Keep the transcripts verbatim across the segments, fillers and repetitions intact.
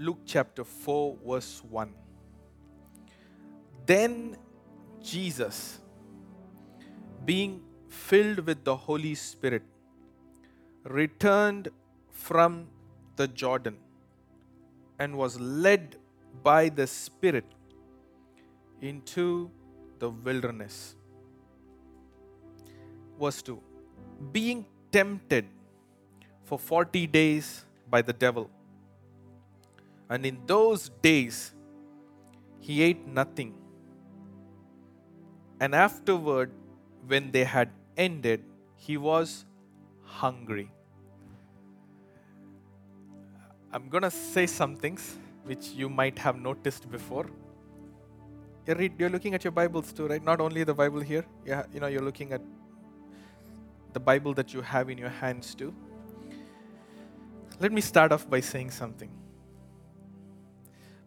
Luke chapter four, verse one. Then Jesus, being filled with the Holy Spirit, returned from the Jordan and was led by the Spirit into the wilderness. Verse two. Being tempted for forty days by the devil. And in those days, he ate nothing. And afterward, when they had ended, he was hungry. I'm going to say some things which you might have noticed before. You're, read, you're looking at your Bibles too, right? Not only the Bible here. Yeah, you know, you're looking at the Bible that you have in your hands too. Let me start off by saying something.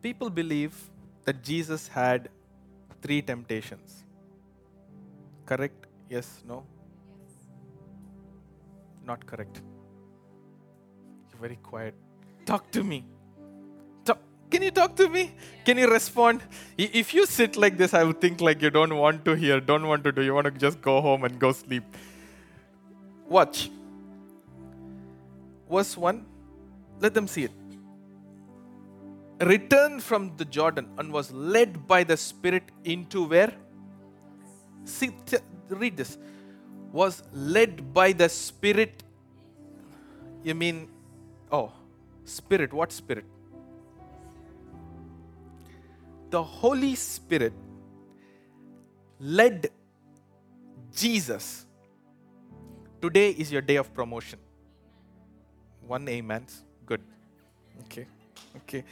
People believe that Jesus had three temptations. Correct? Yes? No? Yes. Not correct. You're very quiet. Talk to me. Talk. Can you talk to me? Yeah. Can you respond? If you sit like this, I would think like you don't want to hear, don't want to do. You want to just go home and go sleep. Watch. Verse one. Let them see it. Returned from the Jordan and was led by the Spirit into where? See, t- read this. Was led by the Spirit. You mean, oh, Spirit. What Spirit? The Holy Spirit led Jesus. Today is your day of promotion. One amen. Good. Okay. Okay.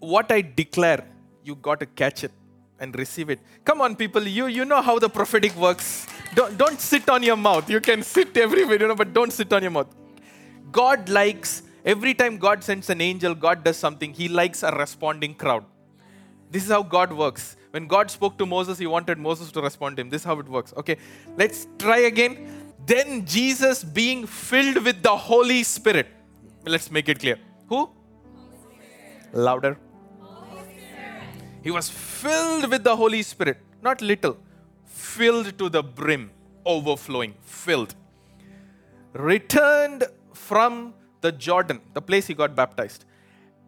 What I declare, you got to catch it and receive it. Come on, people, you you know how the prophetic works. Don't, don't sit on your mouth. You can sit everywhere, you know, but don't sit on your mouth. God likes, every time God sends an angel, God does something. He likes a responding crowd. This is how God works. When God spoke to Moses, he wanted Moses to respond to him. This is how it works. Okay, let's try again. Then Jesus being filled with the Holy Spirit. Let's make it clear. Who? Louder. He was filled with the Holy Spirit. Not little. Filled to the brim. Overflowing. Filled. Returned from the Jordan, the place he got baptized.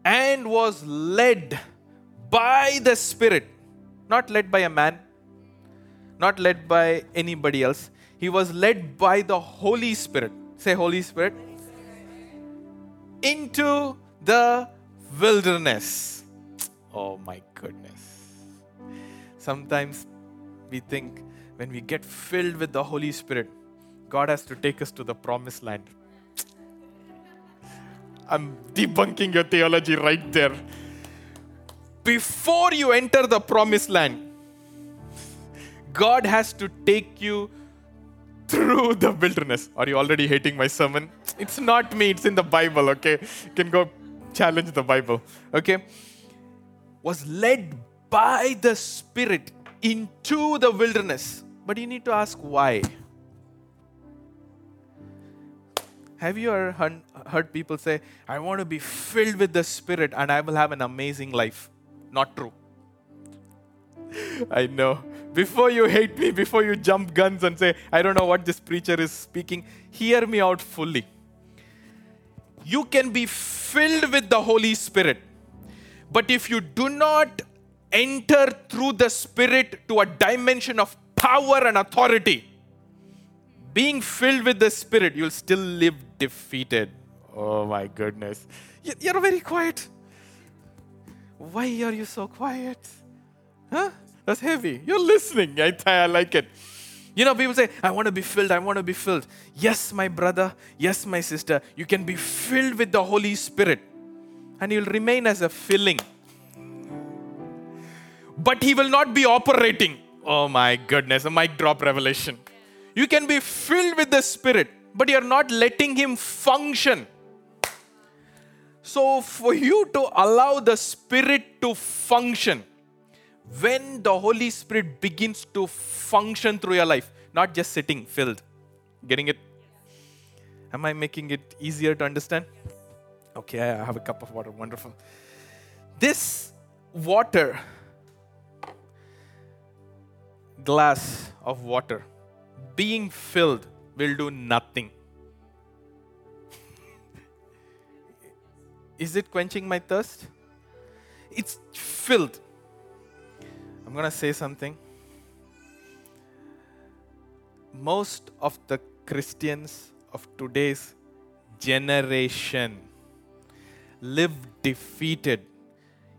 And was led by the Spirit. Not led by a man. Not led by anybody else. He was led by the Holy Spirit. Say Holy Spirit. Holy Spirit. Into the wilderness. Oh my goodness. Sometimes we think when we get filled with the Holy Spirit, God has to take us to the promised land. I'm debunking your theology right there. Before you enter the promised land, God has to take you through the wilderness. Are you already hating my sermon? It's not me. It's in the Bible, okay? You can go challenge the Bible, okay? Was led by the Spirit into the wilderness. But you need to ask why. Have you ever heard, heard people say, I want to be filled with the Spirit and I will have an amazing life? Not true. I know. Before you hate me, before you jump guns and say, I don't know what this preacher is speaking, hear me out fully. You can be filled with the Holy Spirit. But if you do not enter through the Spirit to a dimension of power and authority, being filled with the Spirit, you'll still live defeated. Oh my goodness. You're very quiet. Why are you so quiet? Huh? That's heavy. You're listening. I, I like it. You know, people say, I want to be filled. I want to be filled. Yes, my brother. Yes, my sister. You can be filled with the Holy Spirit. And he'll remain as a filling. But he will not be operating. Oh my goodness, a mic drop revelation. You can be filled with the Spirit, but you're not letting him function. So for you to allow the Spirit to function, when the Holy Spirit begins to function through your life, not just sitting filled. Getting it? Am I making it easier to understand? Okay, I have a cup of water. Wonderful. This water, glass of water, being filled will do nothing. Is it quenching my thirst? It's filled. I'm going to say something. Most of the Christians of today's generation live defeated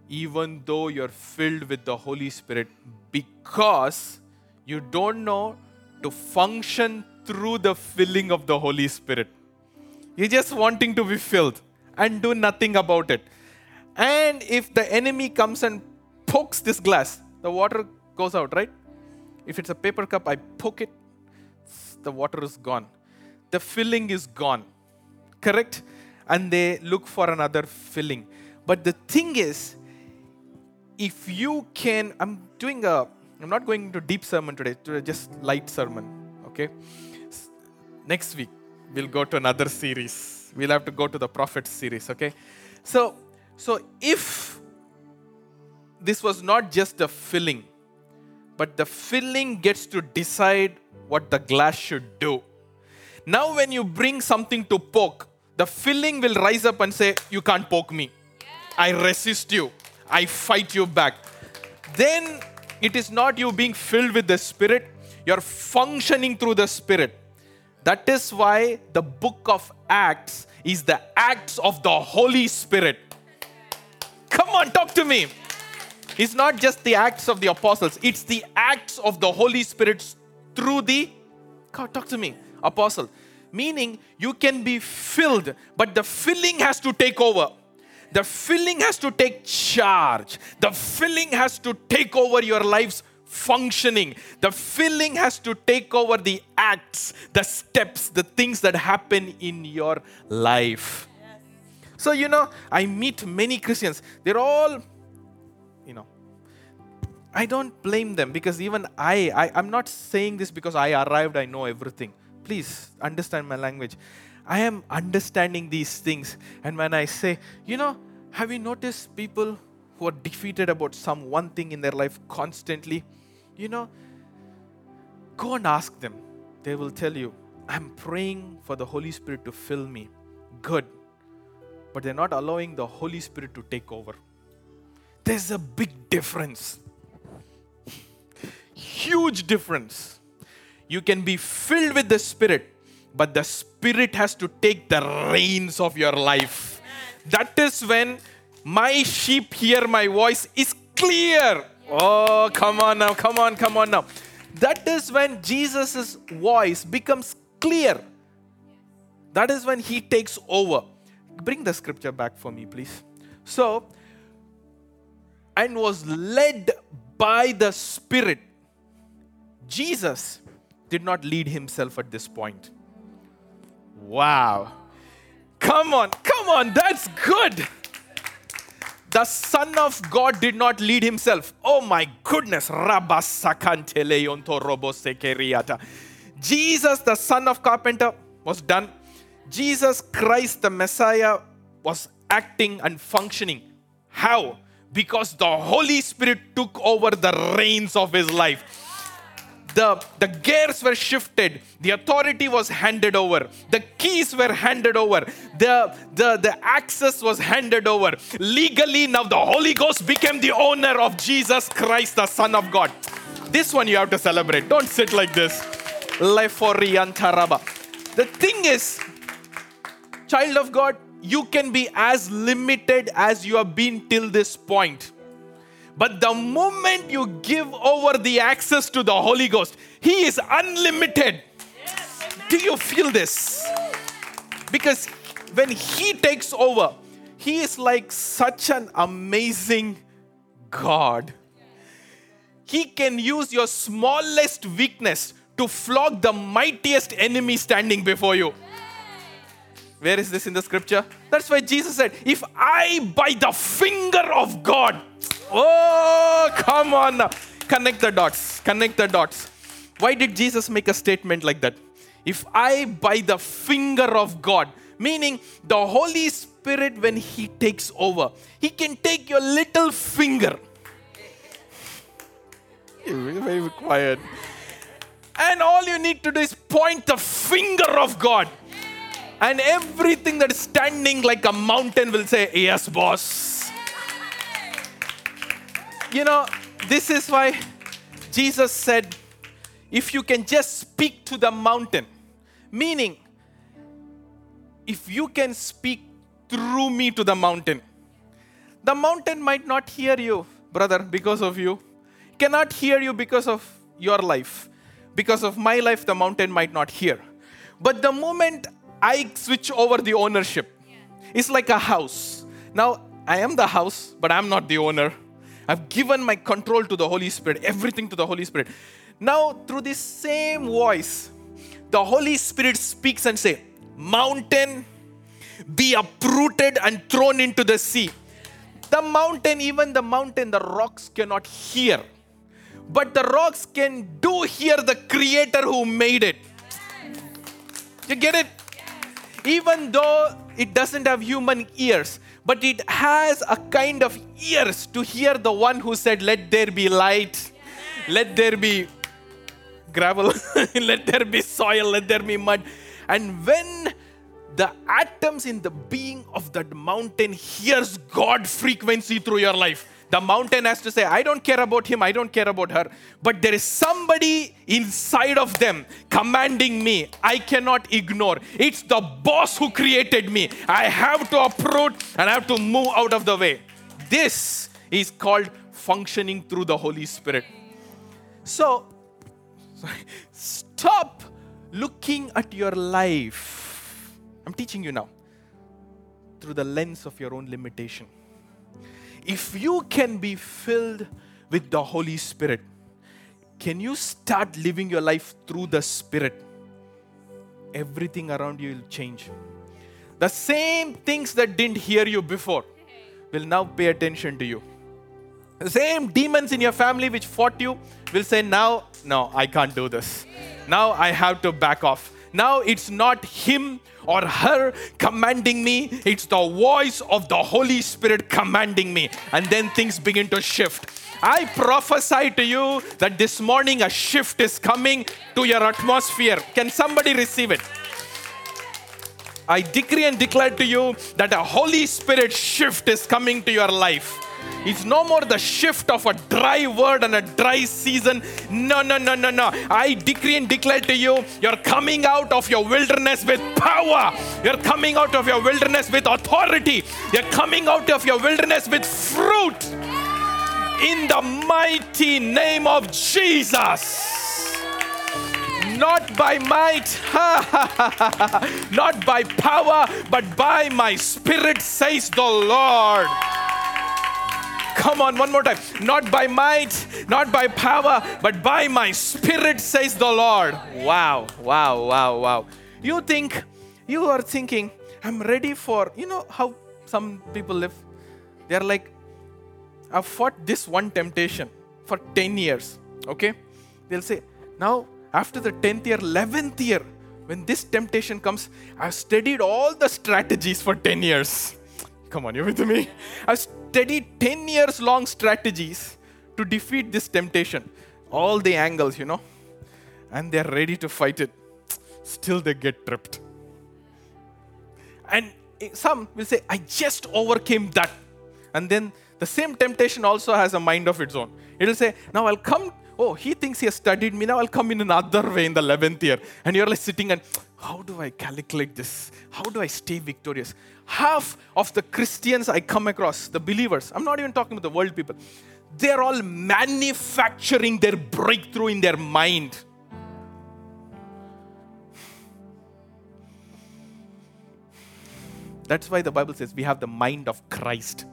even though you're filled with the Holy Spirit, because you don't know to function through the filling of the Holy Spirit. You're just wanting to be filled and do nothing about it. And if the enemy comes and pokes this glass, the water goes out, right? If it's a paper cup, I poke it, the water is gone. The filling is gone. Correct? And they look for another filling. But the thing is, if you can, I'm doing a, I'm not going into deep sermon today, just light sermon, okay? Next week, we'll go to another series. We'll have to go to the Prophet series, okay? So, so if this was not just a filling, but the filling gets to decide what the glass should do. Now when you bring something to poke, the filling will rise up and say, you can't poke me. Yeah. I resist you. I fight you back. Then it is not you being filled with the Spirit. You're functioning through the Spirit. That is why the book of Acts is the acts of the Holy Spirit. Come on, talk to me. It's not just the acts of the apostles. It's the acts of the Holy Spirit through the... God, talk to me. Apostle. Meaning, you can be filled, but the filling has to take over. The filling has to take charge. The filling has to take over your life's functioning. The filling has to take over the acts, the steps, the things that happen in your life. Yes. So, you know, I meet many Christians. They're all, you know, I don't blame them, because even I, I I'm not saying this because I arrived, I know everything. Please understand my language. I am understanding these things. And when I say, you know, have you noticed people who are defeated about some one thing in their life constantly? You know, go and ask them. They will tell you, I'm praying for the Holy Spirit to fill me. Good. But they're not allowing the Holy Spirit to take over. There's a big difference. Huge difference. You can be filled with the Spirit, but the Spirit has to take the reins of your life. That is when my sheep hear my voice is clear. Oh, come on now, come on, come on now. That is when Jesus' voice becomes clear. That is when He takes over. Bring the scripture back for me, please. So, and was led by the Spirit. Jesus did not lead Himself at this point. Wow. Come on, come on, that's good. The Son of God did not lead Himself. Oh my goodness. Jesus, the Son of Carpenter, was done. Jesus Christ, the Messiah, was acting and functioning. How? Because the Holy Spirit took over the reins of His life. The, the gears were shifted. The authority was handed over. The keys were handed over. The, the, the access was handed over. Legally, now the Holy Ghost became the owner of Jesus Christ, the Son of God. This one you have to celebrate. Don't sit like this. The thing is, child of God, you can be as limited as you have been till this point. But the moment you give over the access to the Holy Ghost, He is unlimited. Yes, do you feel this? Because when He takes over, He is like such an amazing God. He can use your smallest weakness to flog the mightiest enemy standing before you. Where is this in the scripture? That's why Jesus said, if I by the finger of God... Oh, come on now. Connect the dots. Connect the dots. Why did Jesus make a statement like that? If I by the finger of God, Meaning the Holy Spirit, when He takes over, He can take your little finger. You're very quiet. And all you need to do is point the finger of God. And everything that is standing like a mountain will say, yes, boss. You know, this is why Jesus said, if you can just speak to the mountain. Meaning, if you can speak through me to the mountain. The mountain might not hear you, brother, because of you. It cannot hear you because of your life. Because of my life, the mountain might not hear. But the moment I switch over the ownership. Yeah. It's like a house. Now, I am the house, but I'm not the owner. I've given my control to the Holy Spirit, everything to the Holy Spirit. Now, through this same voice, the Holy Spirit speaks and says, mountain, be uprooted and thrown into the sea. The mountain, even the mountain, the rocks cannot hear. But the rocks can do hear the Creator who made it. Yes. You get it? Even though it doesn't have human ears, but it has a kind of ears to hear the one who said, let there be light, let there be gravel, let there be soil, let there be mud. And when the atoms in the being of that mountain hears God frequency through your life, the mountain has to say, I don't care about him, I don't care about her. But there is somebody inside of them commanding me. I cannot ignore. It's the boss who created me. I have to uproot and I have to move out of the way. This is called functioning through the Holy Spirit. So, stop looking at your life. I'm teaching you now. Through the lens of your own limitation. If you can be filled with the Holy Spirit, can you start living your life through the Spirit? Everything around you will change. The same things that didn't hear you before will now pay attention to you. The same demons in your family which fought you will say, now, no, I can't do this. Now I have to back off. Now it's not him or her commanding me. It's the voice of the Holy Spirit commanding me. And then things begin to shift. I prophesy to you that this morning a shift is coming to your atmosphere. Can somebody receive it? I decree and declare to you that a Holy Spirit shift is coming to your life. It's no more the shift of a dry word and a dry season. No, no, no, no, no. I decree and declare to you, you're coming out of your wilderness with power. You're coming out of your wilderness with authority. You're coming out of your wilderness with fruit. In the mighty name of Jesus. Not by might, not by power, but by my Spirit, says the Lord. Come on, one more time. Not by might, not by power, but by my Spirit, says the Lord. Wow, wow, wow, wow. You think, you are thinking, I'm ready for, you know how some people live? They're like, I've fought this one temptation for ten years, okay? They'll say, now after the tenth year, eleventh year, when this temptation comes, I've studied all the strategies for ten years. Come on, you're with me? I've studied ten years long strategies to defeat this temptation. All the angles, you know. And they're ready to fight it. Still they get tripped. And some will say, I just overcame that. And then the same temptation also has a mind of its own. It'll say, now I'll come. Oh, he thinks he has studied me. Now I'll come in another way in the eleventh year. And you're like sitting and... how do I calculate this? How do I stay victorious? Half of the Christians I come across, the believers, I'm not even talking about the world people, they're all manufacturing their breakthrough in their mind. That's why the Bible says we have the mind of Christ.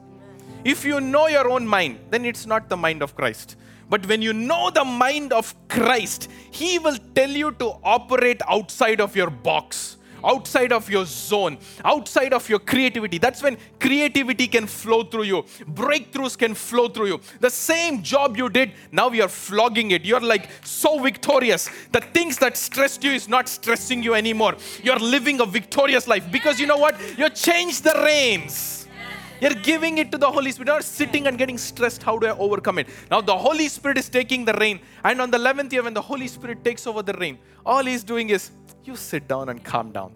If you know your own mind, then it's not the mind of Christ. But when you know the mind of Christ, He will tell you to operate outside of your box, outside of your zone, outside of your creativity. That's when creativity can flow through you. Breakthroughs can flow through you. The same job you did, now you're flogging it. You're like so victorious. The things that stressed you is not stressing you anymore. You're living a victorious life because you know what? You changed the reins. You're giving it to the Holy Spirit. You're not sitting and getting stressed. How do I overcome it? Now the Holy Spirit is taking the reign. And on the eleventh year, when the Holy Spirit takes over the reign, all he's doing is, you sit down and calm down.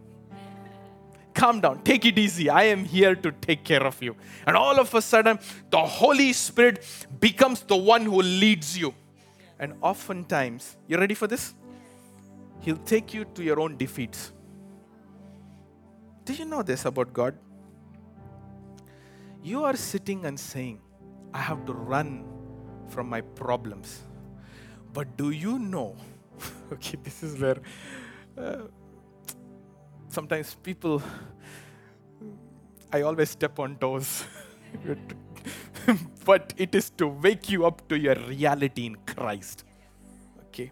Calm down. Take it easy. I am here to take care of you. And all of a sudden, the Holy Spirit becomes the one who leads you. And oftentimes, you ready for this? He'll take you to your own defeats. Do you know this about God? You are sitting and saying, I have to run from my problems. But do you know, okay, this is where uh, sometimes people, I always step on toes. But it is to wake you up to your reality in Christ. Okay,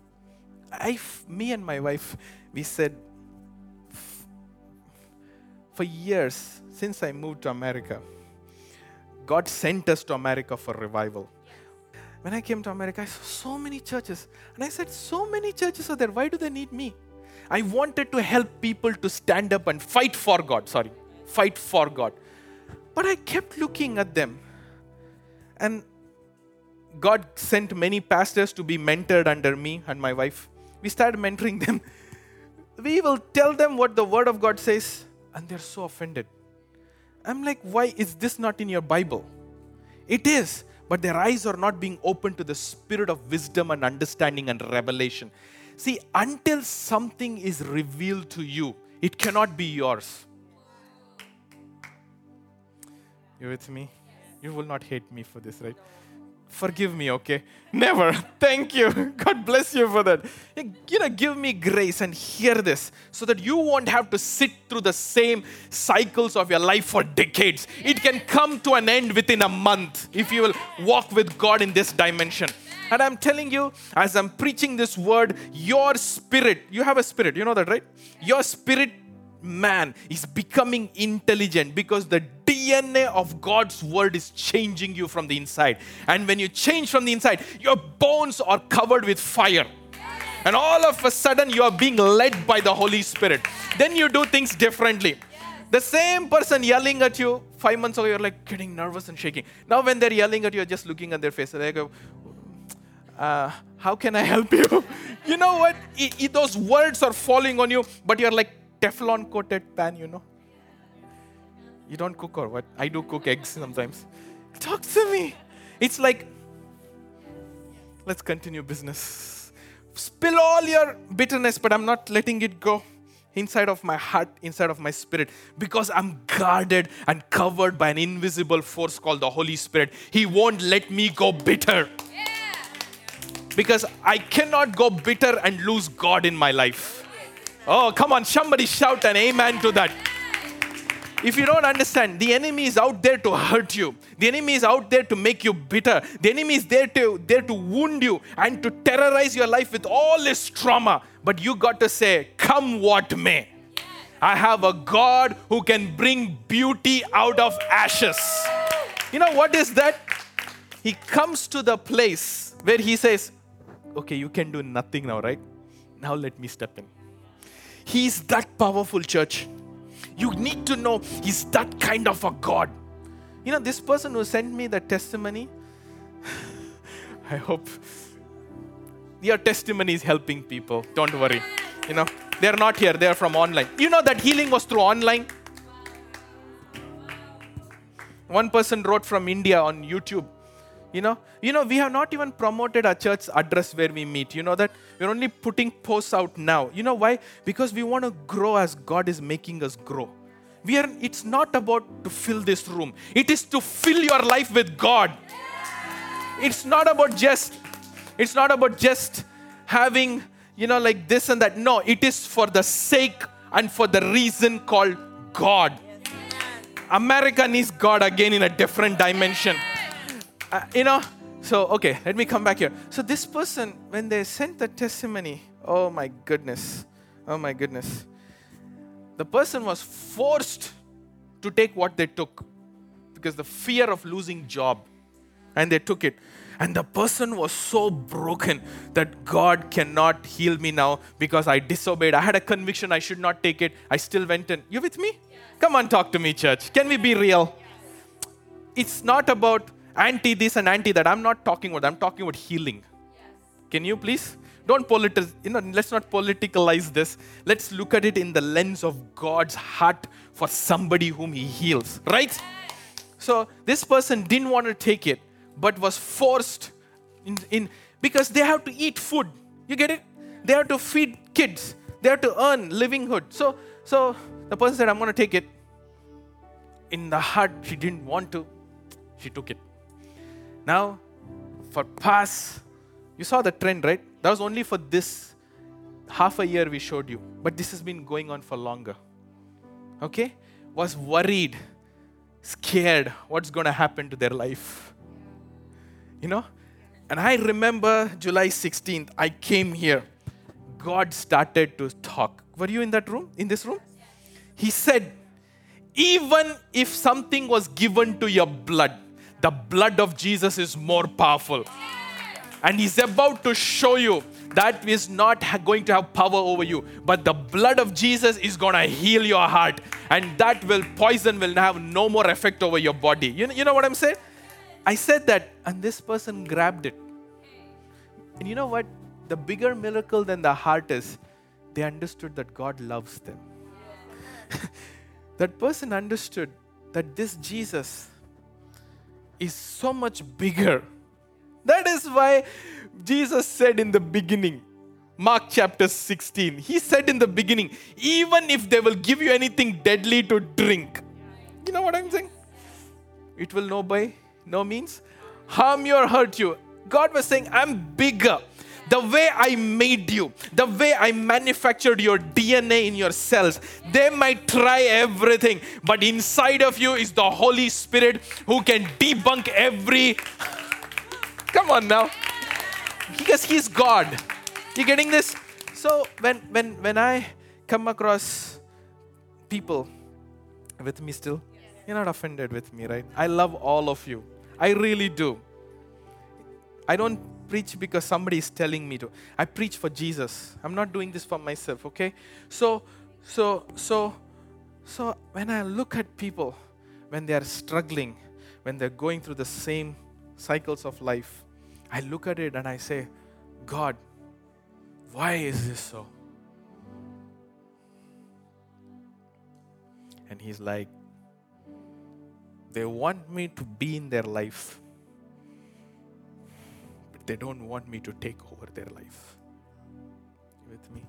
I, me and my wife, we said, for years, since I moved to America, God sent us to America for revival. When I came to America, I saw so many churches. And I said, so many churches are there. Why do they need me? I wanted to help people to stand up and fight for God. Sorry, fight for God. But I kept looking at them. And God sent many pastors to be mentored under me and my wife. We started mentoring them. We will tell them what the Word of God says. And they're so offended. I'm like, why is this not in your Bible? It is, but their eyes are not being open to the spirit of wisdom and understanding and revelation. See, until something is revealed to you, it cannot be yours. You with me? You will not hate me for this, right? Forgive me, okay? Never. Thank you. God bless you for that. You know, give me grace and hear this so that you won't have to sit through the same cycles of your life for decades. It can come to an end within a month if you will walk with God in this dimension. And I'm telling you, as I'm preaching this word, your spirit, you have a spirit, you know that, right? Your spirit man is becoming intelligent because the D N A of God's word is changing you from the inside. And when you change from the inside, your bones are covered with fire. And all of a sudden, you are being led by the Holy Spirit. Then you do things differently. The same person yelling at you, five months ago, you're like getting nervous and shaking. Now when they're yelling at you, you're just looking at their face. They go, uh, how can I help you? You know what? It, it, those words are falling on you, but you're like Teflon coated pan, you know. You don't cook or what? I do cook eggs sometimes. Talk to me. It's like, let's continue business. Spill all your bitterness, but I'm not letting it go inside of my heart, inside of my spirit, because I'm guarded and covered by an invisible force called the Holy Spirit. He won't let me go bitter. Yeah. Because I cannot go bitter and lose God in my life. Oh, come on, somebody shout an amen to that. If you don't understand, the enemy is out there to hurt you. The enemy is out there to make you bitter. The enemy is there to, there to wound you and to terrorize your life with all this trauma. But you got to say, come what may, I have a God who can bring beauty out of ashes. You know what is that? He comes to the place where he says, okay, you can do nothing now, right? Now let me step in. He's that powerful, church. You need to know he's that kind of a God. You know, this person who sent me the testimony, I hope your testimony is helping people. Don't worry. You know, they're not here. They're from online. You know that healing was through online. One person wrote from India on YouTube. You know, you know, we have not even promoted our church address where we meet. You know that? We're only putting posts out now. You know why? Because we want to grow as God is making us grow. We are. It's not about to fill this room. It is to fill your life with God. It's not about just, it's not about just having, you know, like this and that. No, it is for the sake and for the reason called God. America needs God again in a different dimension. Uh, you know, so, okay, let me come back here. So this person, when they sent the testimony, oh my goodness, oh my goodness. the person was forced to take what they took because the fear of losing job, and they took it. And the person was so broken that God cannot heal me now because I disobeyed. I had a conviction I should not take it. I still went in. You with me? Yes. Come on, talk to me, church. Can we be real? Yes. It's not about anti this and anti that. I'm not talking about that. I'm talking about healing. Yes. Can you please? Don't politi- you know, let's not politicalize this. Let's look at it in the lens of God's heart for somebody whom he heals. Right? Yes. So this person didn't want to take it, but was forced in, in because they have to eat food. You get it? They have to feed kids. They have to earn livelihood. So, so the person said, I'm going to take it. In the heart, she didn't want to. She took it. Now, for past, you saw the trend, right? That was only for this half a year we showed you. But this has been going on for longer. Okay? Was worried, scared what's going to happen to their life. You know, and I remember July sixteenth, I came here. God started to talk. Were you in that room, in this room? He said, even if something was given to your blood, the blood of Jesus is more powerful. And he's about to show you that is not going to have power over you. But the blood of Jesus is going to heal your heart. And that will poison will have no more effect over your body. You know, you know what I'm saying? I said that, and this person grabbed it. And you know what? The bigger miracle than the heart is, they understood that God loves them. That person understood that this Jesus is so much bigger. That is why Jesus said in the beginning, Mark chapter sixteen, he said in the beginning, even if they will give you anything deadly to drink. You know what I'm saying? It will know by... No means harm you or hurt you. God was saying, I'm bigger. The way I made you, the way I manufactured your D N A in your cells, they might try everything, but inside of you is the Holy Spirit who can debunk every... Come on now. Because he's God. You getting this? So when, when, when I come across people with me still, you're not offended with me, right? I love all of you. I really do. I don't preach because somebody is telling me to. I preach for Jesus. I'm not doing this for myself, okay? So, so, so, so when I look at people, when they are struggling, when they're going through the same cycles of life, I look at it and I say, God, why is this so? And he's like, they want me to be in their life, but they don't want me to take over their life. You with me?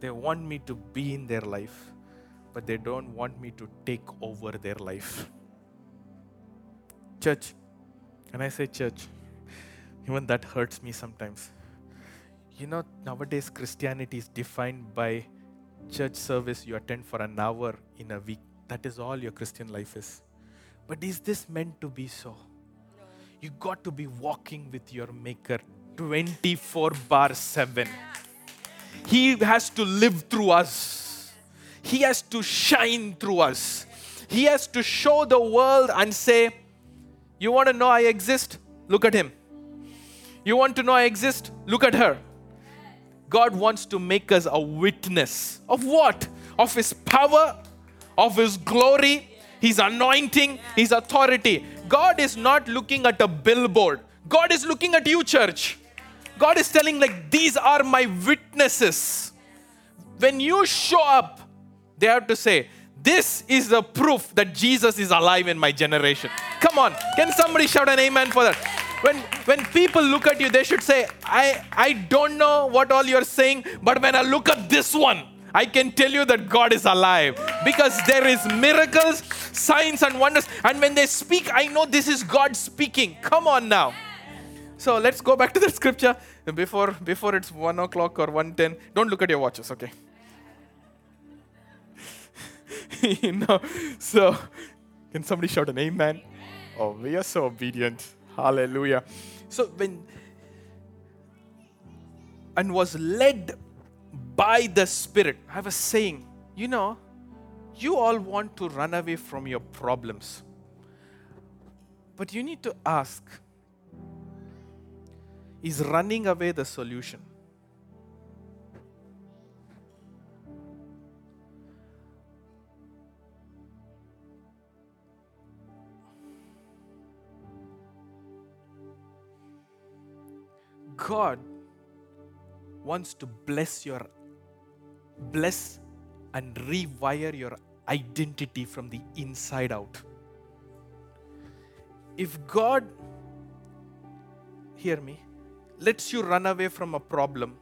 They want me to be in their life, but they don't want me to take over their life. Church, and I say church, even that hurts me sometimes. You know, nowadays Christianity is defined by church service you attend for an hour in a week. That is all your Christian life is. But is this meant to be so? No. You got to be walking with your Maker twenty-four bar seven. He has to live through us. He has to shine through us. He has to show the world and say, you want to know I exist? Look at him. You want to know I exist? Look at her. God wants to make us a witness. Of what? Of his power, of his glory, his anointing, his authority. God is not looking at a billboard. God is looking at you, church. God is telling, like, these are my witnesses. When you show up, they have to say, this is the proof that Jesus is alive in my generation. Come on. Can somebody shout an amen for that? When when people look at you, they should say, I, I don't know what all you're saying, but when I look at this one, I can tell you that God is alive, because there is miracles, signs and wonders. And when they speak, I know this is God speaking. Come on now. So let's go back to the scripture before, before it's one o'clock or one ten. Don't look at your watches, okay? You know, so can somebody shout an amen? Oh, we are so obedient. Hallelujah. So when, and was led by the Spirit. I was saying, You know, you all want to run away from your problems. But you need to ask, is running away the solution? God wants to bless your bless and rewire your identity from the inside out. If God, hear me, lets you run away from a problem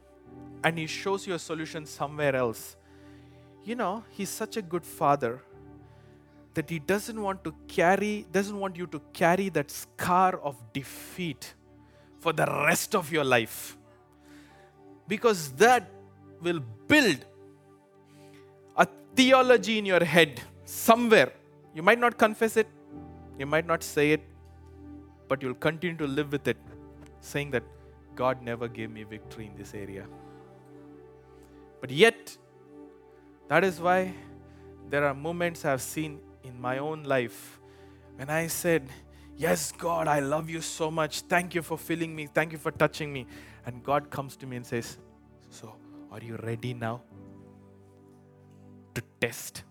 and He shows you a solution somewhere else, you know, He's such a good father that He doesn't want to carry, doesn't want you to carry that scar of defeat for the rest of your life. Because that will build a theology in your head somewhere. You might not confess it, you might not say it, but you'll continue to live with it, saying that God never gave me victory in this area. But yet, that is why there are moments I've seen in my own life when I said, yes, God, I love you so much. Thank you for filling me. Thank you for touching me. And God comes to me and says, so are you ready now to test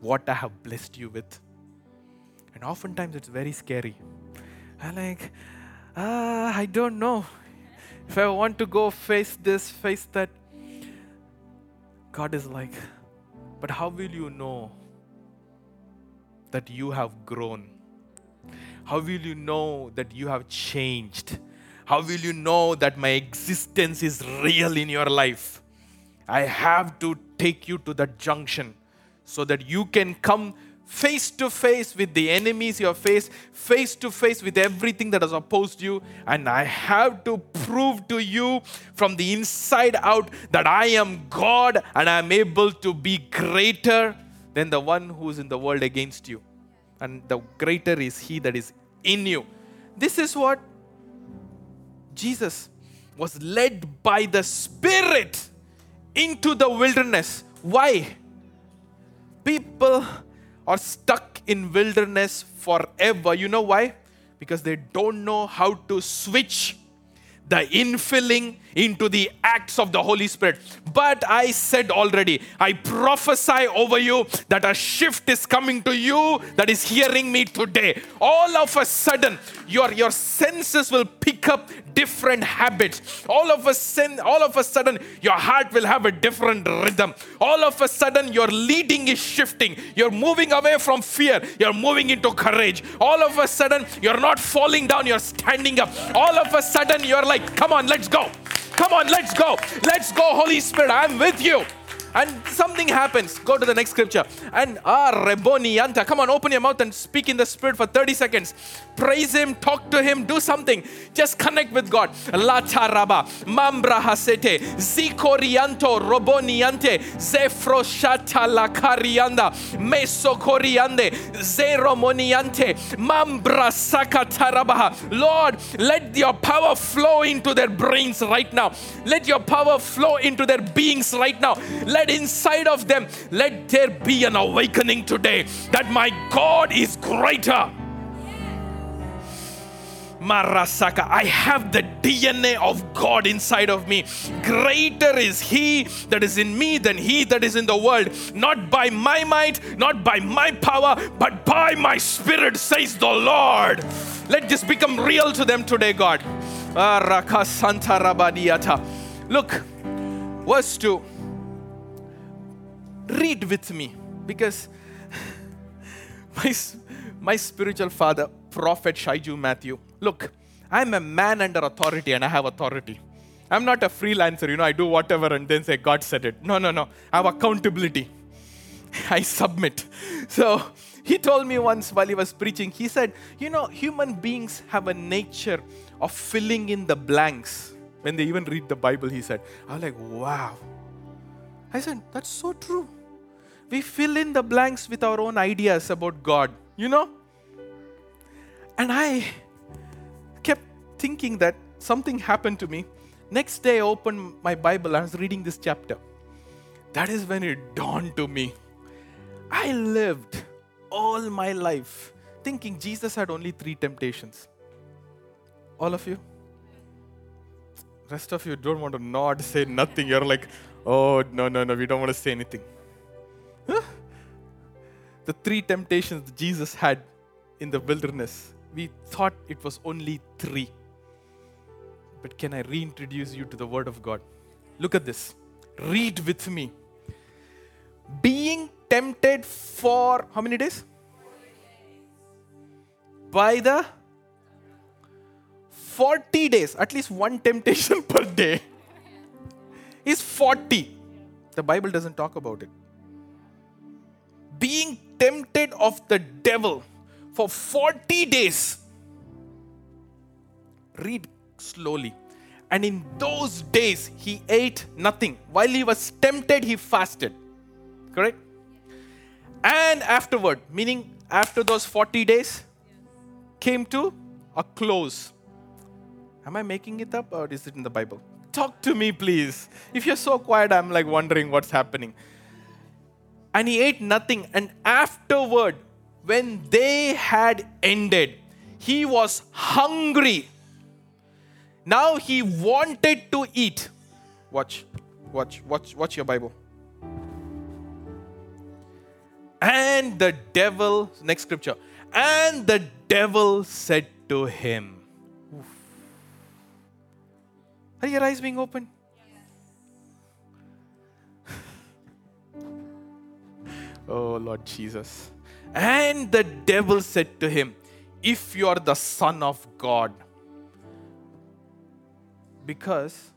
what I have blessed you with? And oftentimes it's very scary. I'm like, ah, I don't know if I want to go face this, face that. God is like, but how will you know that you have grown? How will you know that you have changed? How will you know that my existence is real in your life? I have to take you to that junction so that you can come face to face with the enemies you face, face to face with everything that has opposed you. And I have to prove to you from the inside out that I am God and I am able to be greater than the one who is in the world against you. And the greater is He that is in you. This is what Jesus was led by the Spirit into the wilderness. Why? People are stuck in wilderness forever. You know why? Because they don't know how to switch the infilling into the acts of the Holy Spirit. But I said already, I prophesy over you that a shift is coming to you that is hearing me today. All of a sudden, your, your senses will pick up different habits. All of a sudden, all of a sudden, your heart will have a different rhythm. All of a sudden, your leading is shifting. You're moving away from fear. You're moving into courage. All of a sudden, you're not falling down. You're standing up. All of a sudden, you're like, come on, let's go. Come on, let's go. Let's go, Holy Spirit. I'm with you. And something happens. Go to the next scripture. And ah, Reboni Yanta. Come on, open your mouth and speak in the Spirit for thirty seconds. Praise Him, talk to Him, do something. Just connect with God. La Taraba, Mambra Hasete, Zikorianto, Roboniante, Zefroshata la Carianda, Mesocoriande, Zeromoniante, Mambra Sakatarabaha. Lord, let your power flow into their brains right now. Let your power flow into their beings right now. Let inside of them, let there be an awakening today that my God is greater. Marasaka, I have the D N A of God inside of me. Greater is He that is in me than he that is in the world. Not by my might, not by my power, but by my Spirit, says the Lord. Let this become real to them today, God. Look, verse two. Read with me, because my, my spiritual father, Prophet Shaiju Matthew, look, I'm a man under authority and I have authority. I'm not a freelancer, you know, I do whatever and then say, God said it. No, no, no. I have accountability. I submit. So he told me once while he was preaching, he said, you know, human beings have a nature of filling in the blanks. When they even read the Bible, he said. I was like, wow. I said, that's so true. We fill in the blanks with our own ideas about God, you know? And I kept thinking that something happened to me. Next day, I opened my Bible and I was reading this chapter. That is when it dawned to me. I lived all my life thinking Jesus had only three temptations. All of you? Rest of you don't want to nod, say nothing. You're like, oh, no, no, no, we don't want to say anything. Huh? The three temptations that Jesus had in the wilderness, we thought it was only three. But can I reintroduce you to the Word of God? Look at this. Read with me. Being tempted for how many days? By the forty days. At least one temptation per day is forty. The Bible doesn't talk about it. Being tempted of the devil for forty days. Read slowly. And in those days, he ate nothing. While he was tempted, he fasted. Correct? And afterward, meaning after those forty days, came to a close. Am I making it up or is it in the Bible? Talk to me, please. If you're so quiet, I'm like wondering what's happening. And he ate nothing. And afterward, when they had ended, he was hungry. Now he wanted to eat. Watch, watch, watch, watch your Bible. And the devil, next scripture. And the devil said to him. Oof. Are your eyes being open? Yes. Oh, Lord Jesus. And the devil said to him, if you are the Son of God. Because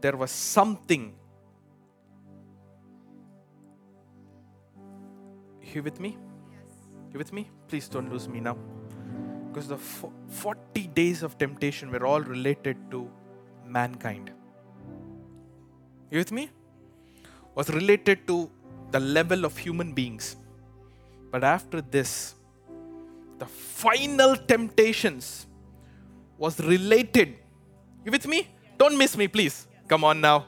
there was something. You with me? You with me? Please don't lose me now. Because the forty days of temptation were all related to mankind. You with me? Was related to the level of human beings. But after this, the final temptations was related. You with me? Don't miss me, please. Come on now.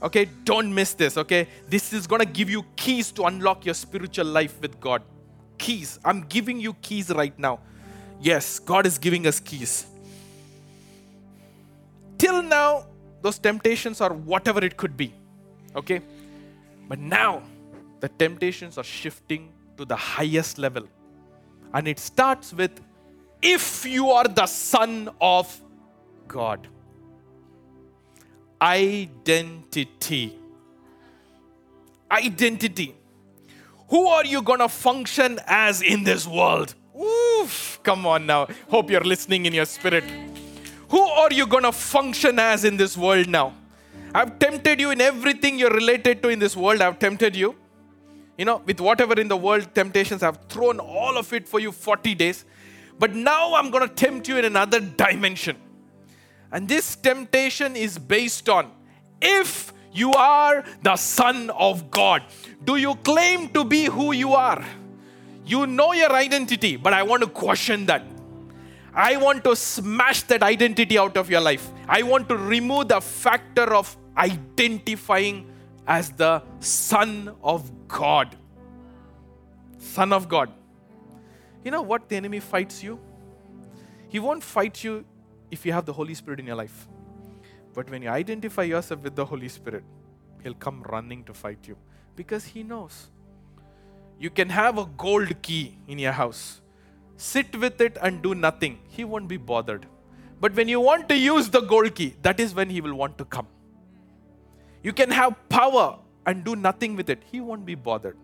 Okay, don't miss this, okay? This is going to give you keys to unlock your spiritual life with God. Keys. I'm giving you keys right now. Yes, God is giving us keys. Till now, those temptations are whatever it could be, okay? But now, the temptations are shifting to the highest level. And it starts with, if you are the Son of God. Identity. Identity. Who are you going to function as in this world? Oof, come on now. Hope you're listening in your spirit. Who are you going to function as in this world now? I've tempted you in everything you're related to in this world. I've tempted you. You know, with whatever in the world temptations, I've thrown all of it for you forty days. But now I'm going to tempt you in another dimension. And this temptation is based on, if you are the Son of God, do you claim to be who you are? You know your identity, but I want to question that. I want to smash that identity out of your life. I want to remove the factor of identifying as the Son of God. Son of God. You know what the enemy fights you? He won't fight you if you have the Holy Spirit in your life. But when you identify yourself with the Holy Spirit, He'll come running to fight you. Because He knows. You can have a gold key in your house. Sit with it and do nothing. He won't be bothered. But when you want to use the gold key, that is when He will want to come. You can have power and do nothing with it. He won't be bothered.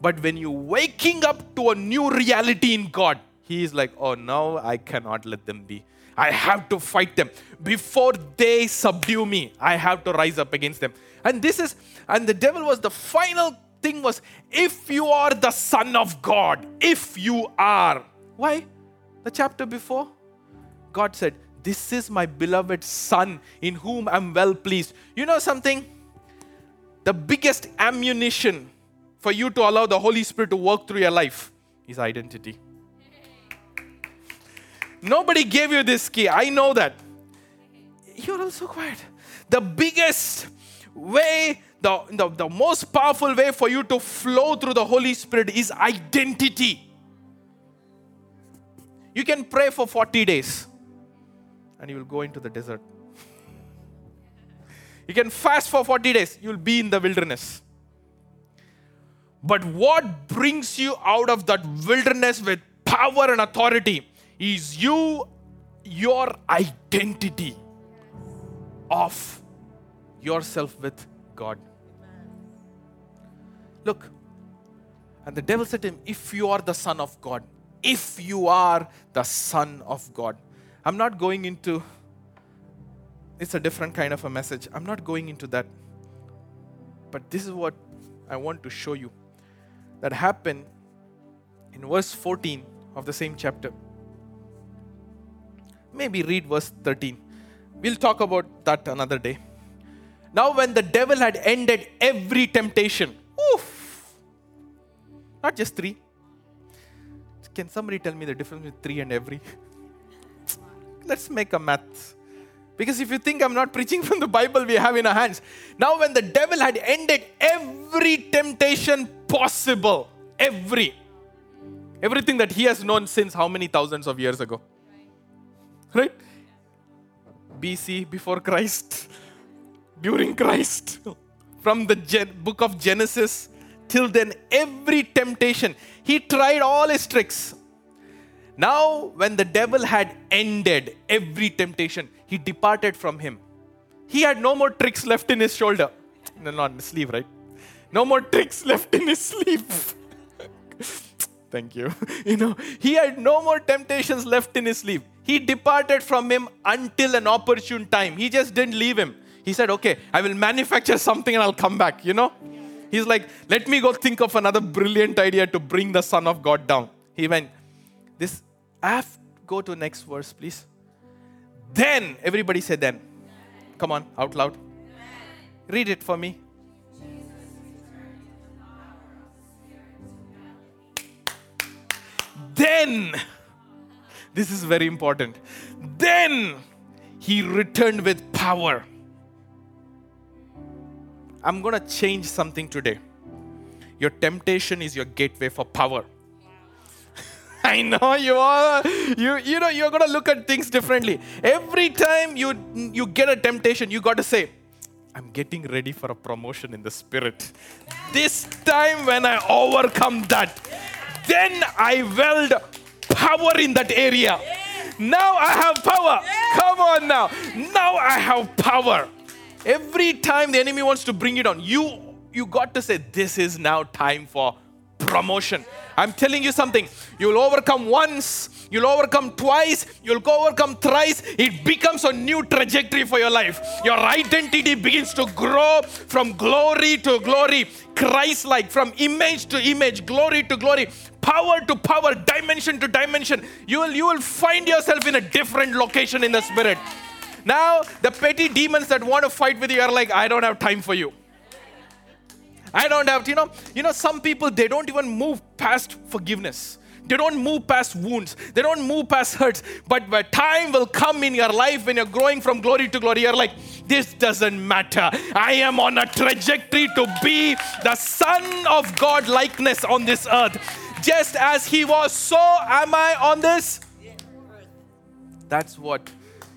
But when you're waking up to a new reality in God, He is like, oh no, I cannot let them be. I have to fight them. Before they subdue me, I have to rise up against them. And this is, and the devil was, the final thing was, if you are the Son of God, if you are. Why? The chapter before, God said, this is my beloved Son in whom I'm well pleased. You know something? The biggest ammunition for you to allow the Holy Spirit to work through your life is identity. Nobody gave you this key. I know that. You're all so quiet. The biggest way, the, the, the most powerful way for you to flow through the Holy Spirit is identity. You can pray for forty days and you will go into the desert. You can fast for forty days. You'll be in the wilderness. But what brings you out of that wilderness with power and authority is you, your identity of yourself with God. Look, and the devil said to him, if you are the Son of God, if you are the Son of God. I'm not going into, it's a different kind of a message. I'm not going into that. But this is what I want to show you. That happened in verse fourteen of the same chapter. Maybe read verse thirteen. We'll talk about that another day. Now when the devil had ended every temptation. Oof! Not just three. Can somebody tell me the difference between three and every? Let's make a math. Because if you think I'm not preaching from the Bible we have in our hands. Now when the devil had ended every temptation possible. Every. Everything that he has known since how many thousands of years ago? Right? B C, before Christ. During Christ. From the gen- book of Genesis. Till then, every temptation. He tried all his tricks. Now, when the devil had ended every temptation, he departed from him. He had no more tricks left in his shoulder. No, not in his sleeve, right? No more tricks left in his sleeve. Thank you. You know, he had no more temptations left in his sleeve. He departed from him until an opportune time. He just didn't leave him. He said, okay, I will manufacture something and I'll come back, you know? He's like, let me go think of another brilliant idea to bring the Son of God down. He went, this, I have to go to next verse, please. Then, everybody say then. Come on, out loud. Read it for me. Then, this is very important. Then, he returned with power. I'm going to change something today. Your temptation is your gateway for power. I know you are. You, you know, you're going to look at things differently. Every time you, you get a temptation, you got to say, I'm getting ready for a promotion in the spirit. This time when I overcome that, then I wield power in that area. Now I have power. Come on now. Now I have power. Every time the enemy wants to bring you down, you you got to say, this is now time for promotion. I'm telling you something. You'll overcome once, you'll overcome twice, you'll overcome thrice. It becomes a new trajectory for your life. Your identity begins to grow from glory to glory. Christ-like, from image to image, glory to glory, power to power, dimension to dimension. You will, you will find yourself in a different location in the spirit. Now, the petty demons that want to fight with you are like, I don't have time for you. I don't have, you know, you know, some people, they don't even move past forgiveness. They don't move past wounds. They don't move past hurts. But where time will come in your life when you're growing from glory to glory, you're like, this doesn't matter. I am on a trajectory to be the Son of God likeness on this earth. Just as he was, so am I on this. That's what.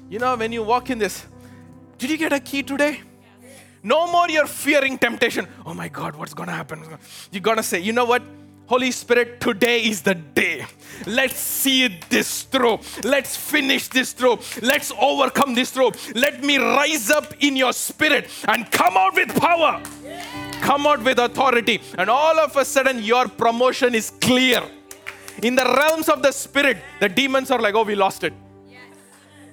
You know, when you walk in this, did you get a key today? No more you're fearing temptation. Oh my God, what's going to happen? You're going to say, you know what? Holy Spirit, today is the day. Let's see this through. Let's finish this through. Let's overcome this through. Let me rise up in your spirit and come out with power. Come out with authority. And all of a sudden, your promotion is clear. In the realms of the spirit, the demons are like, oh, we lost it.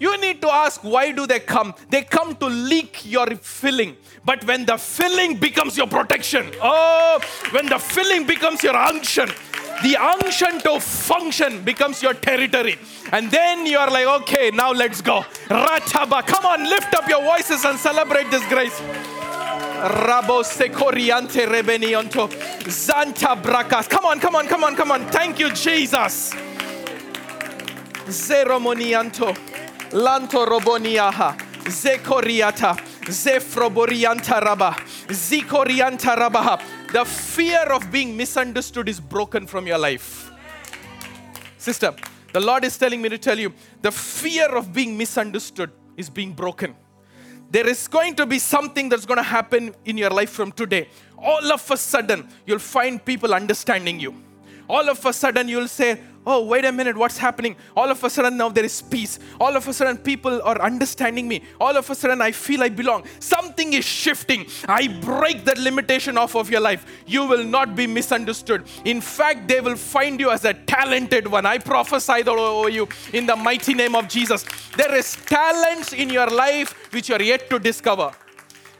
You need to ask, why do they come? They come to leak your filling. But when the filling becomes your protection, oh, when the filling becomes your unction, the unction to function becomes your territory. And then you are like, okay, now let's go. Rataba, come on, lift up your voices and celebrate this grace. Rabo sekoriante rebenionto. Zanta brakas. Come on, come on, come on, come on. Thank you, Jesus. Zeromonianto. Lanto roboniaha, zekoriata, The fear of being misunderstood is broken from your life. Sister, the Lord is telling me to tell you, the fear of being misunderstood is being broken. There is going to be something that's going to happen in your life from today. All of a sudden, you'll find people understanding you. All of a sudden, you'll say, oh, wait a minute, what's happening? All of a sudden, now there is peace. All of a sudden, people are understanding me. All of a sudden, I feel I belong. Something is shifting. I break that limitation off of your life. You will not be misunderstood. In fact, they will find you as a talented one. I prophesy that over you in the mighty name of Jesus. There is talents in your life which you are yet to discover.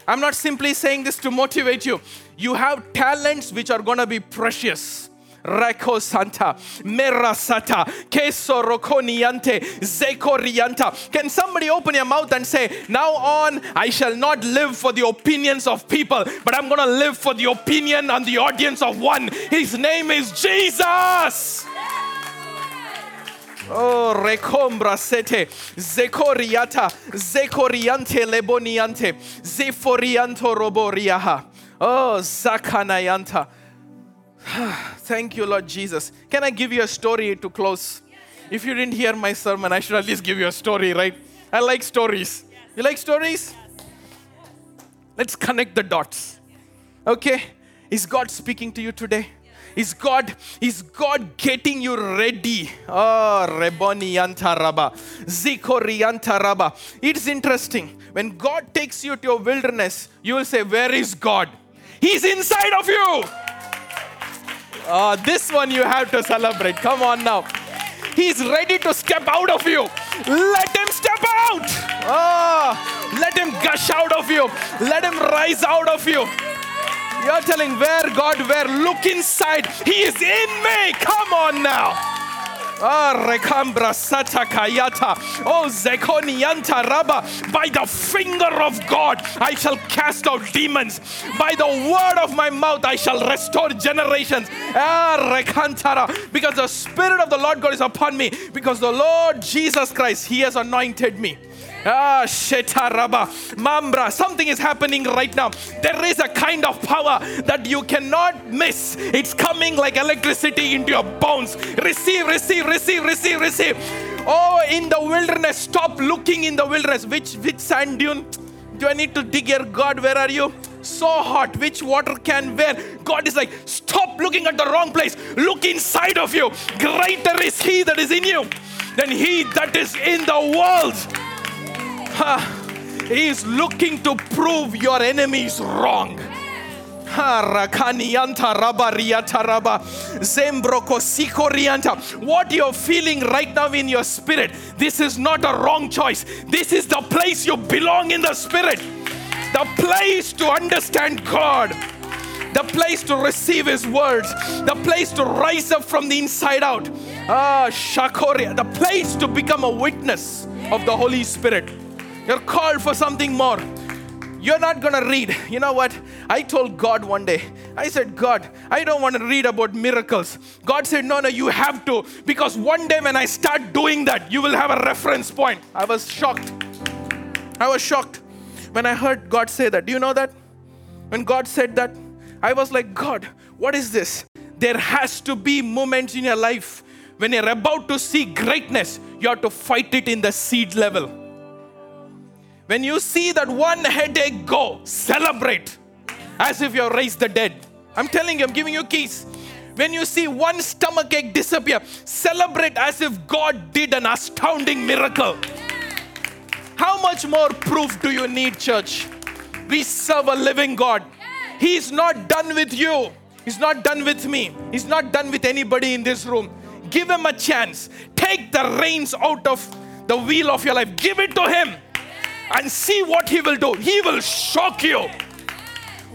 I'm not simply saying this to motivate you. You have talents which are going to be precious. Rako Santa, Mera Sata, Keso Rokoniante, Zekorianta. Can somebody open your mouth and say, now on, I shall not live for the opinions of people, but I'm going to live for the opinion and the audience of one. His name is Jesus. Oh, Recombra Sete, Zekoriata, Zekoriante Leboniante, Zeforianto Roboriaha. Oh, Zakanayanta. Thank you, Lord Jesus. Can I give you a story to close? Yes. If you didn't hear my sermon, I should at least give you a story, right? Yes. I like stories. Yes. You like stories? Yes. Let's connect the dots. Okay? Is God speaking to you today? Is God, is God getting you ready? Oh, Reboni Yantaraba, Zikori Yantaraba. It's interesting. When God takes you to your wilderness, you will say, where is God? He's inside of you. Oh, this one you have to celebrate. Come on now. He's ready to step out of you. Let him step out. Oh, let him gush out of you. Let him rise out of you. You're telling where, God, where? Look inside. He is in me. Come on now. Oh, Rekambra Sata Kayata. Oh, Zekonianta Rabba. By the finger of God, I shall cast out demons. By the word of my mouth, I shall restore generations. Ah, Rekantara. Because the Spirit of the Lord God is upon me. Because the Lord Jesus Christ, He has anointed me. Ah, Shetaraba, Mambra. Something is happening right now. There is a kind of power that you cannot miss. It's coming like electricity into your bones. Receive, receive, receive, receive, receive. Oh, in the wilderness, stop looking in the wilderness. Which, which sand dune? Do I need to dig here? God, where are you? So hot. Which water can wear? God is like, stop looking at the wrong place. Look inside of you. Greater is He that is in you than he that is in the world. Ha, he is looking to prove your enemies wrong. Ha, Rakanianta Rabariata Rabba, Zembroko Sikorianta. What you're feeling right now in your spirit, this is not a wrong choice. This is the place you belong in the spirit. The place to understand God. The place to receive His words. The place to rise up from the inside out. Ah, Shakoria. The place to become a witness of the Holy Spirit. You're called for something more. You're not going to read. You know what? I told God one day. I said, God, I don't want to read about miracles. God said, no, no, you have to. Because one day when I start doing that, you will have a reference point. I was shocked. I was shocked when I heard God say that. Do you know that? When God said that, I was like, God, what is this? There has to be moments in your life when you're about to see greatness, you have to fight it in the seed level. When you see that one headache go, celebrate as if you have raised the dead. I'm telling you, I'm giving you keys. When you see one stomachache disappear, celebrate as if God did an astounding miracle. How much more proof do you need, church? We serve a living God. He's not done with you. He's not done with me. He's not done with anybody in this room. Give Him a chance. Take the reins out of the wheel of your life. Give it to Him. And see what He will do. He will shock you.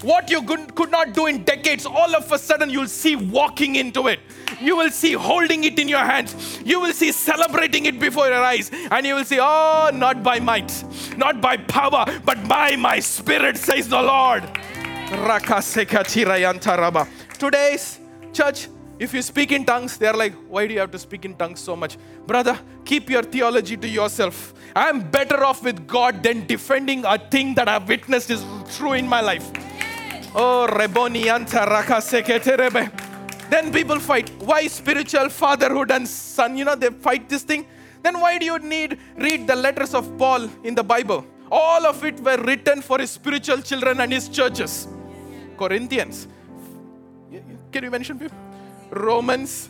What you could not do in decades, all of a sudden you'll see walking into it. You will see holding it in your hands. You will see celebrating it before your eyes. And you will see, oh, not by might, not by power, but by my Spirit, says the Lord. Today's church, If you speak in tongues, they're like, why do you have to speak in tongues so much? Brother, keep your theology to yourself. I'm better off with God than defending a thing that I've witnessed is true in my life. Yes. Oh, Reboni Anta Raka Seketerebe. Then people fight. Why spiritual fatherhood and son? You know, they fight this thing. Then why do you need read the letters of Paul in the Bible? All of it were written for his spiritual children and his churches. Yes. Corinthians. Can you mention people? Romans,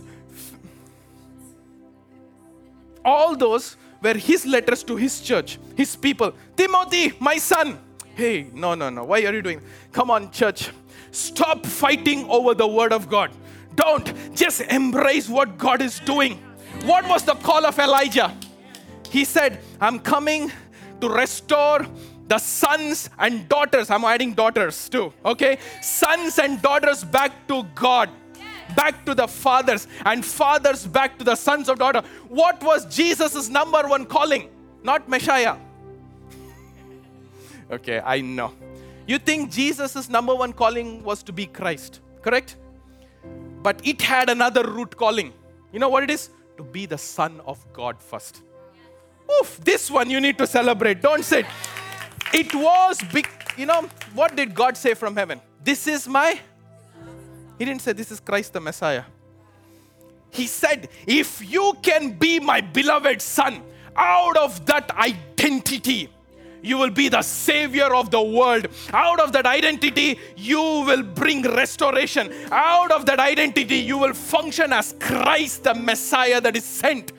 all those were his letters to his church, his people. Timothy, my son. Hey, no, no, no. Why are you doing? Come on, church. Stop fighting over the word of God. Don't. Just embrace what God is doing. What was the call of Elijah? He said, I'm coming to restore the sons and daughters. I'm adding daughters too. Okay? Sons and daughters back to God. Back to the fathers, and fathers back to the sons of daughter. What was Jesus' number one calling? Not Messiah. Okay, I know. You think Jesus' number one calling was to be Christ, correct? But it had another root calling. You know what it is? To be the Son of God first. Oof, this one you need to celebrate. Don't sit. It was big. You know, what did God say from heaven? This is my... He didn't say, this is Christ the Messiah. He said, if you can be my beloved son, out of that identity, you will be the savior of the world. Out of that identity, you will bring restoration. Out of that identity, you will function as Christ the Messiah that is sent.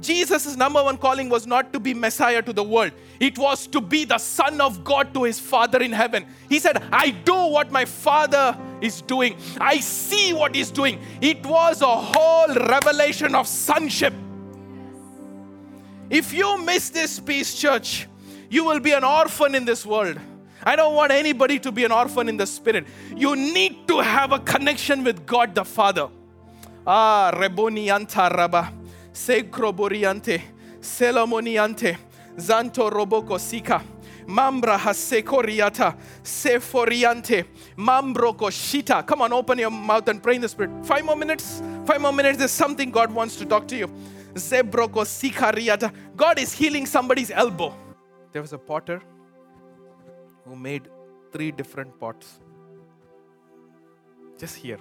Jesus' number one calling was not to be Messiah to the world. It was to be the Son of God to his Father in heaven. He said, I do what my Father is doing. I see what he's doing. It was a whole revelation of sonship. If you miss this piece, church, you will be an orphan in this world. I don't want anybody to be an orphan in the spirit. You need to have a connection with God the Father. Ah, Reboni Anta Rabba. Sekroboriante, Selomoniante, Zanto Roboko Sika, Mambra Hasekoriata, Seforiante, Mambroko Shita. Come on, open your mouth and pray in the Spirit. Five more minutes. Five more minutes. There's something God wants to talk to you. Zebroko Sikariata. God is healing somebody's elbow. There was a potter who made three different pots. Just here.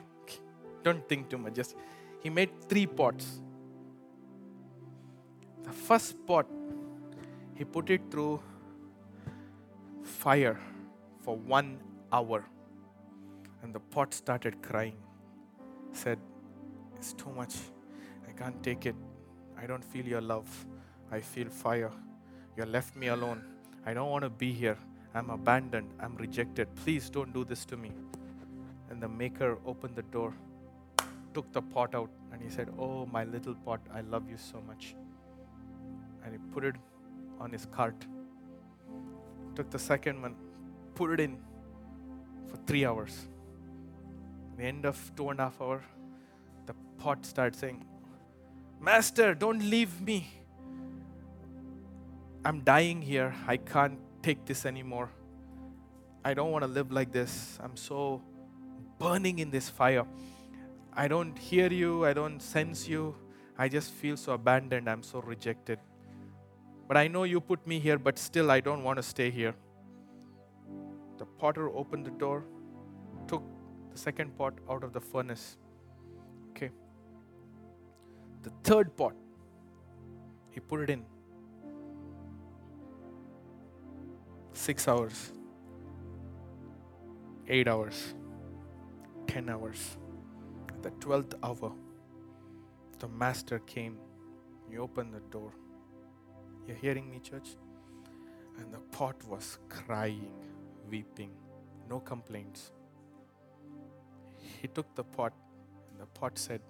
Don't think too much. Just he made three pots. The first pot, he put it through fire for one hour. And the pot started crying. Said, it's too much. I can't take it. I don't feel your love. I feel fire. You left me alone. I don't want to be here. I'm abandoned. I'm rejected. Please don't do this to me. And the maker opened the door, took the pot out, and he said, oh, my little pot, I love you so much. And he put it on his cart. Took the second one, put it in for three hours. At the end of two and a half hours, the pot started saying, Master, don't leave me. I'm dying here. I can't take this anymore. I don't want to live like this. I'm so burning in this fire. I don't hear you. I don't sense you. I just feel so abandoned. I'm so rejected. But I know you put me here, but still I don't want to stay here. The potter opened the door, took the second pot out of the furnace. Okay. The third pot, he put it in. Six hours, eight hours, ten hours. At the twelfth hour, the master came. He opened the door. You're hearing me, church? And the pot was crying, weeping, no complaints. He took the pot, and the pot said,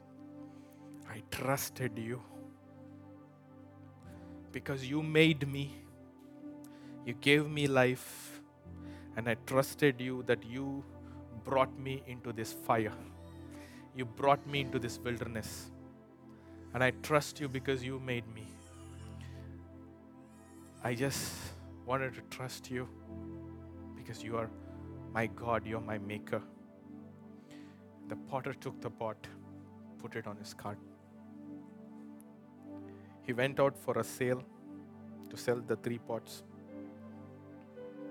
I trusted you because you made me, you gave me life, and I trusted you that you brought me into this fire. You brought me into this wilderness, and I trust you because you made me. I just wanted to trust you because you are my God, you're my maker. The potter took the pot, put it on his cart. He went out for a sale to sell the three pots.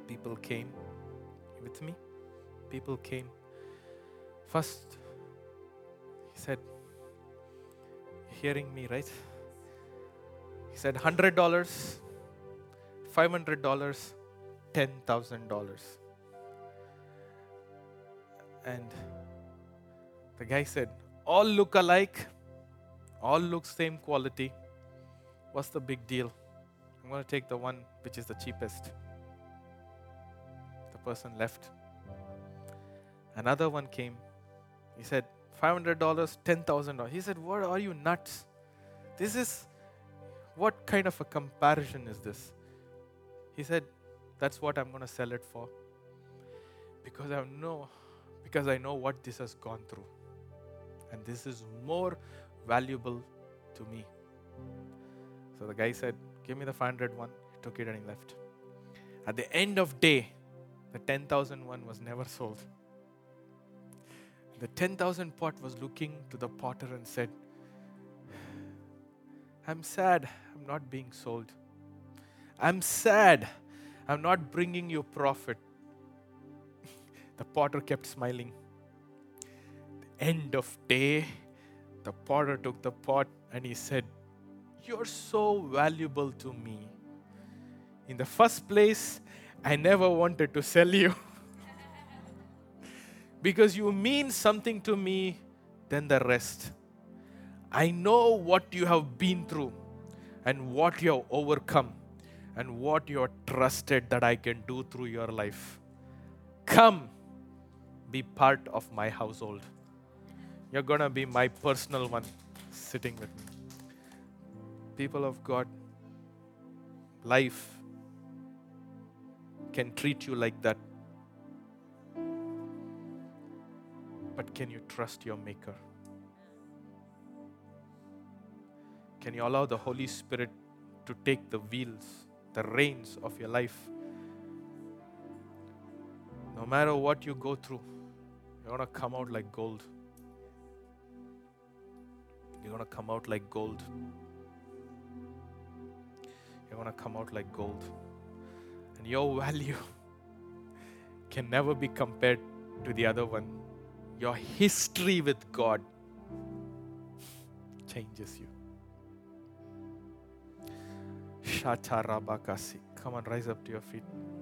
People came. You with me? People came. First, he said, hearing me, right? He said, one hundred dollars, five hundred dollars, ten thousand dollars. And the guy said, all look alike, all look same quality. What's the big deal? I'm going to take the one which is the cheapest. The person left. Another one came. He said, five hundred dollars, ten thousand dollars. He said, what are you nuts? This is, what kind of a comparison is this? He said, that's what I'm going to sell it for. Because I know, because I know what this has gone through. And this is more valuable to me. So the guy said, give me the five hundred one. He took it and he left. At the end of day, the ten thousand one was never sold. The ten thousand pot was looking to the potter and said, I'm sad I'm not being sold. I'm sad I'm not bringing you profit. The potter kept smiling. The end of day, the potter took the pot and he said, you're so valuable to me. In the first place, I never wanted to sell you. Because you mean something to me than the rest. I know what you have been through and what you have overcome and what you are trusted that I can do through your life. Come, be part of my household. You're going to be my personal one sitting with me. People of God, life can treat you like that. But can you trust your Maker? Can you allow the Holy Spirit to take the wheels, the reins of your life? No matter what you go through, you're going to come out like gold. You're going to come out like gold. You're going to come out like gold. And your value can never be compared to the other one. Your history with God changes you. Come on, rise up to your feet.